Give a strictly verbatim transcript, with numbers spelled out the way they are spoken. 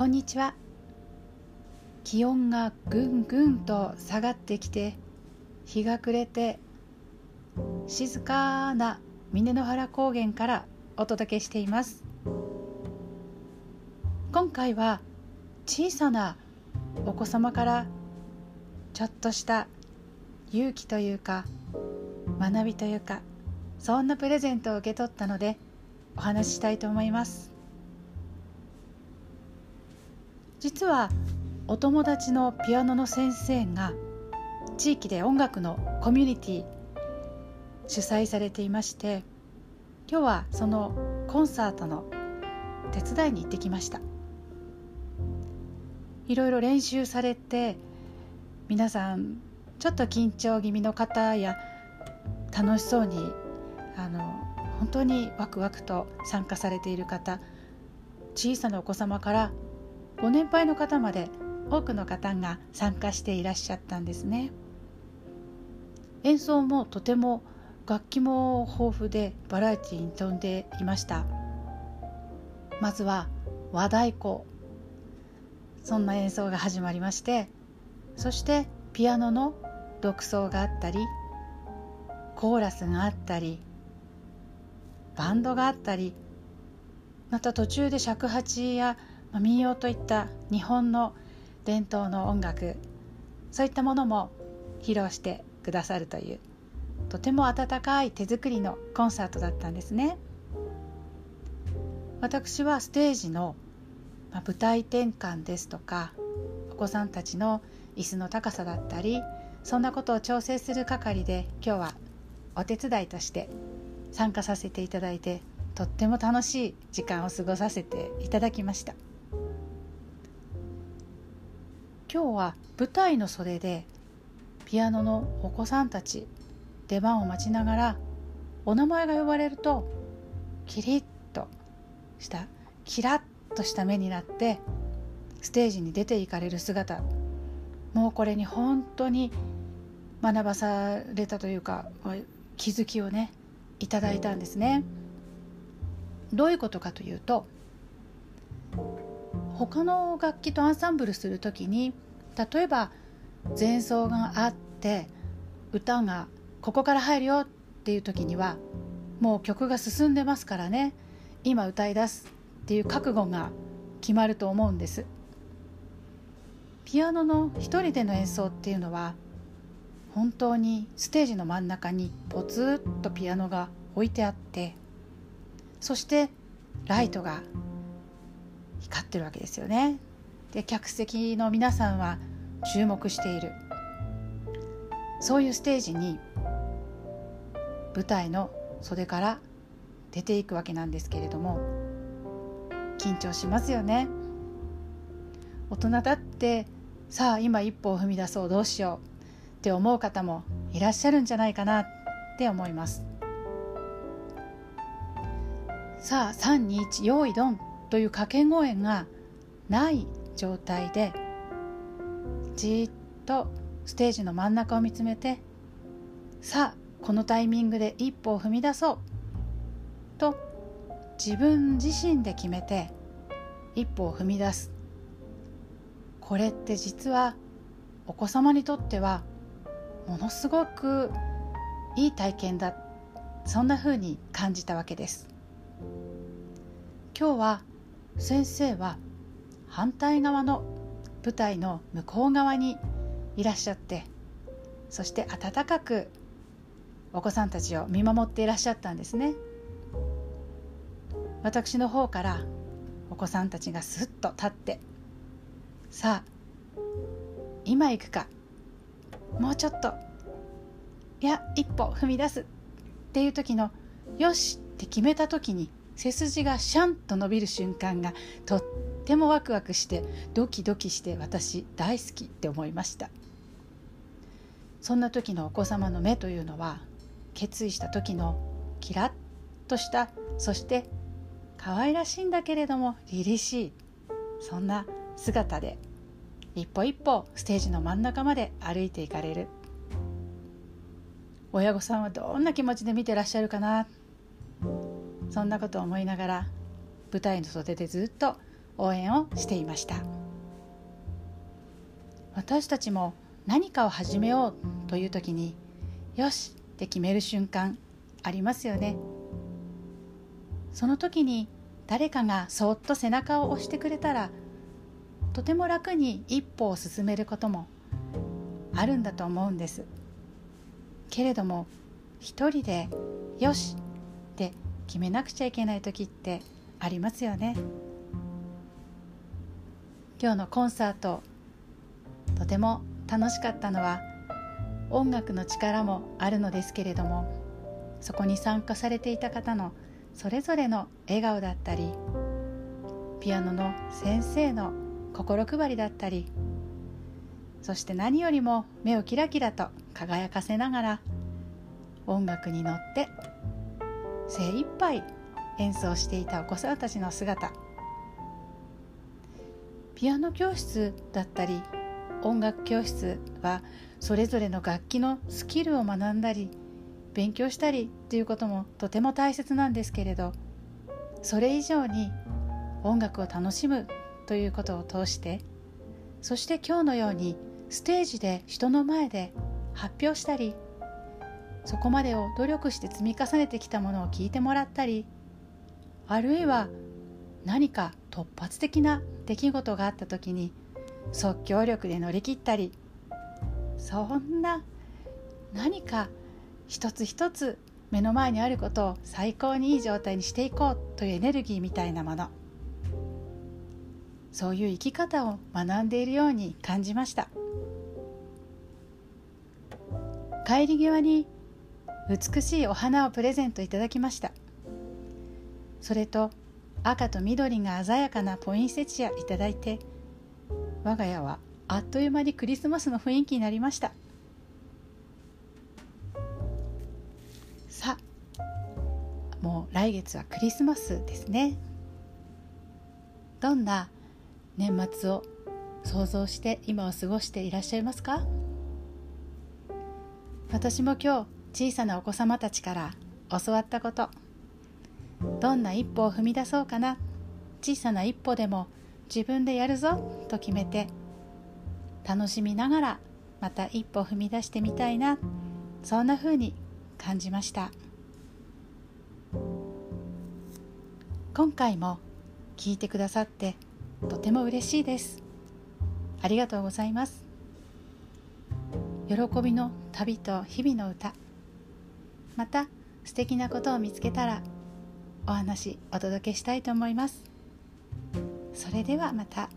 こんにちは。気温がぐんぐんと下がってきて、日が暮れて静かな峰の原高原からお届けしています。今回は小さなお子様からちょっとした勇気というか学びというか、そんなプレゼントを受け取ったのでお話ししたいと思います。実はお友達のピアノの先生が地域で音楽のコミュニティ主催されていまして、今日はそのコンサートの手伝いに行ってきました。いろいろ練習されて、皆さんちょっと緊張気味の方や楽しそうにあの本当にワクワクと参加されている方、小さなお子様からご年配の方まで多くの方が参加していらっしゃったんですね。演奏もとても楽器も豊富でバラエティに富んでいました。まずは和太鼓、そんな演奏が始まりまして、そしてピアノの独奏があったり、コーラスがあったり、バンドがあったり、また途中で尺八や民謡といった日本の伝統の音楽、そういったものも披露してくださるという、とても温かい手作りのコンサートだったんですね。私はステージの舞台転換ですとか、お子さんたちの椅子の高さだったり、そんなことを調整する係で今日はお手伝いとして参加させていただいて、とっても楽しい時間を過ごさせていただきました。今日は舞台の袖でピアノのお子さんたち、出番を待ちながらお名前が呼ばれるとキリッとしたキラッとした目になってステージに出ていかれる姿、もうこれに本当に学ばされたというか、気づきをねいただいたんですね。どういうことかというと、他の楽器とアンサンブルするときに、例えば前奏があって歌がここから入るよっていうときには、もう曲が進んでますからね、今歌い出すっていう覚悟が決まると思うんです。ピアノの一人での演奏っていうのは、本当にステージの真ん中にポツッとピアノが置いてあって、そしてライトが光ってるわけですよね。で、客席の皆さんは注目している、そういうステージに舞台の袖から出ていくわけなんですけれども、緊張しますよね。大人だって、さあ今一歩を踏み出そう、どうしようって思う方もいらっしゃるんじゃないかなって思います。さあさんにいち用意ドンという掛け声がない状態で、じっとステージの真ん中を見つめて、さあこのタイミングで一歩を踏み出そうと自分自身で決めて一歩を踏み出す、これって実はお子様にとってはものすごくいい体験だ、そんな風に感じたわけです。今日は先生は反対側の舞台の向こう側にいらっしゃって、そして温かくお子さんたちを見守っていらっしゃったんですね。私の方からお子さんたちがスッと立って、さあ今行くか、もうちょっと、いや一歩踏み出すっていう時のよしって決めた時に、背筋がシャンと伸びる瞬間がとってもワクワクしてドキドキして、私大好きって思いました。そんな時のお子様の目というのは、決意した時のキラッとした、そして可愛らしいんだけれども凛々しい、そんな姿で一歩一歩ステージの真ん中まで歩いていかれる。親御さんはどんな気持ちで見てらっしゃるかな、そんなことを思いながら舞台の袖でずっと応援をしていました。私たちも何かを始めようという時に、よしって決める瞬間ありますよね。その時に誰かがそっと背中を押してくれたら、とても楽に一歩を進めることもあるんだと思うんです。けれども一人でよしって決めなくちゃいけない時ってありますよね。今日のコンサート、とても楽しかったのは音楽の力もあるのですけれども、そこに参加されていた方のそれぞれの笑顔だったり、ピアノの先生の心配りだったり、そして何よりも目をキラキラと輝かせながら音楽に乗って精一杯演奏していたお子さんたちの姿、ピアノ教室だったり音楽教室はそれぞれの楽器のスキルを学んだり勉強したりということもとても大切なんですけれど、それ以上に音楽を楽しむということを通して、そして今日のようにステージで人の前で発表したり、そこまでを努力して積み重ねてきたものを聞いてもらったり、あるいは何か突発的な出来事があった時に即興力で乗り切ったり、そんな何か一つ一つ目の前にあることを最高にいい状態にしていこうというエネルギーみたいなもの、そういう生き方を学んでいるように感じました。帰り際に美しいお花をプレゼントいただきました。それと赤と緑が鮮やかなポインセチアいただいて、我が家はあっという間にクリスマスの雰囲気になりました。さあ、もう来月はクリスマスですね。どんな年末を想像して今を過ごしていらっしゃいますか？私も今日小さなお子様たちから教わったこと、どんな一歩を踏み出そうかな、小さな一歩でも自分でやるぞと決めて、楽しみながらまた一歩踏み出してみたいな、そんな風に感じました。今回も聞いてくださってとても嬉しいです。ありがとうございます。喜びの旅と日々の歌、また素敵なことを見つけたらお話お届けしたいと思います。それではまた。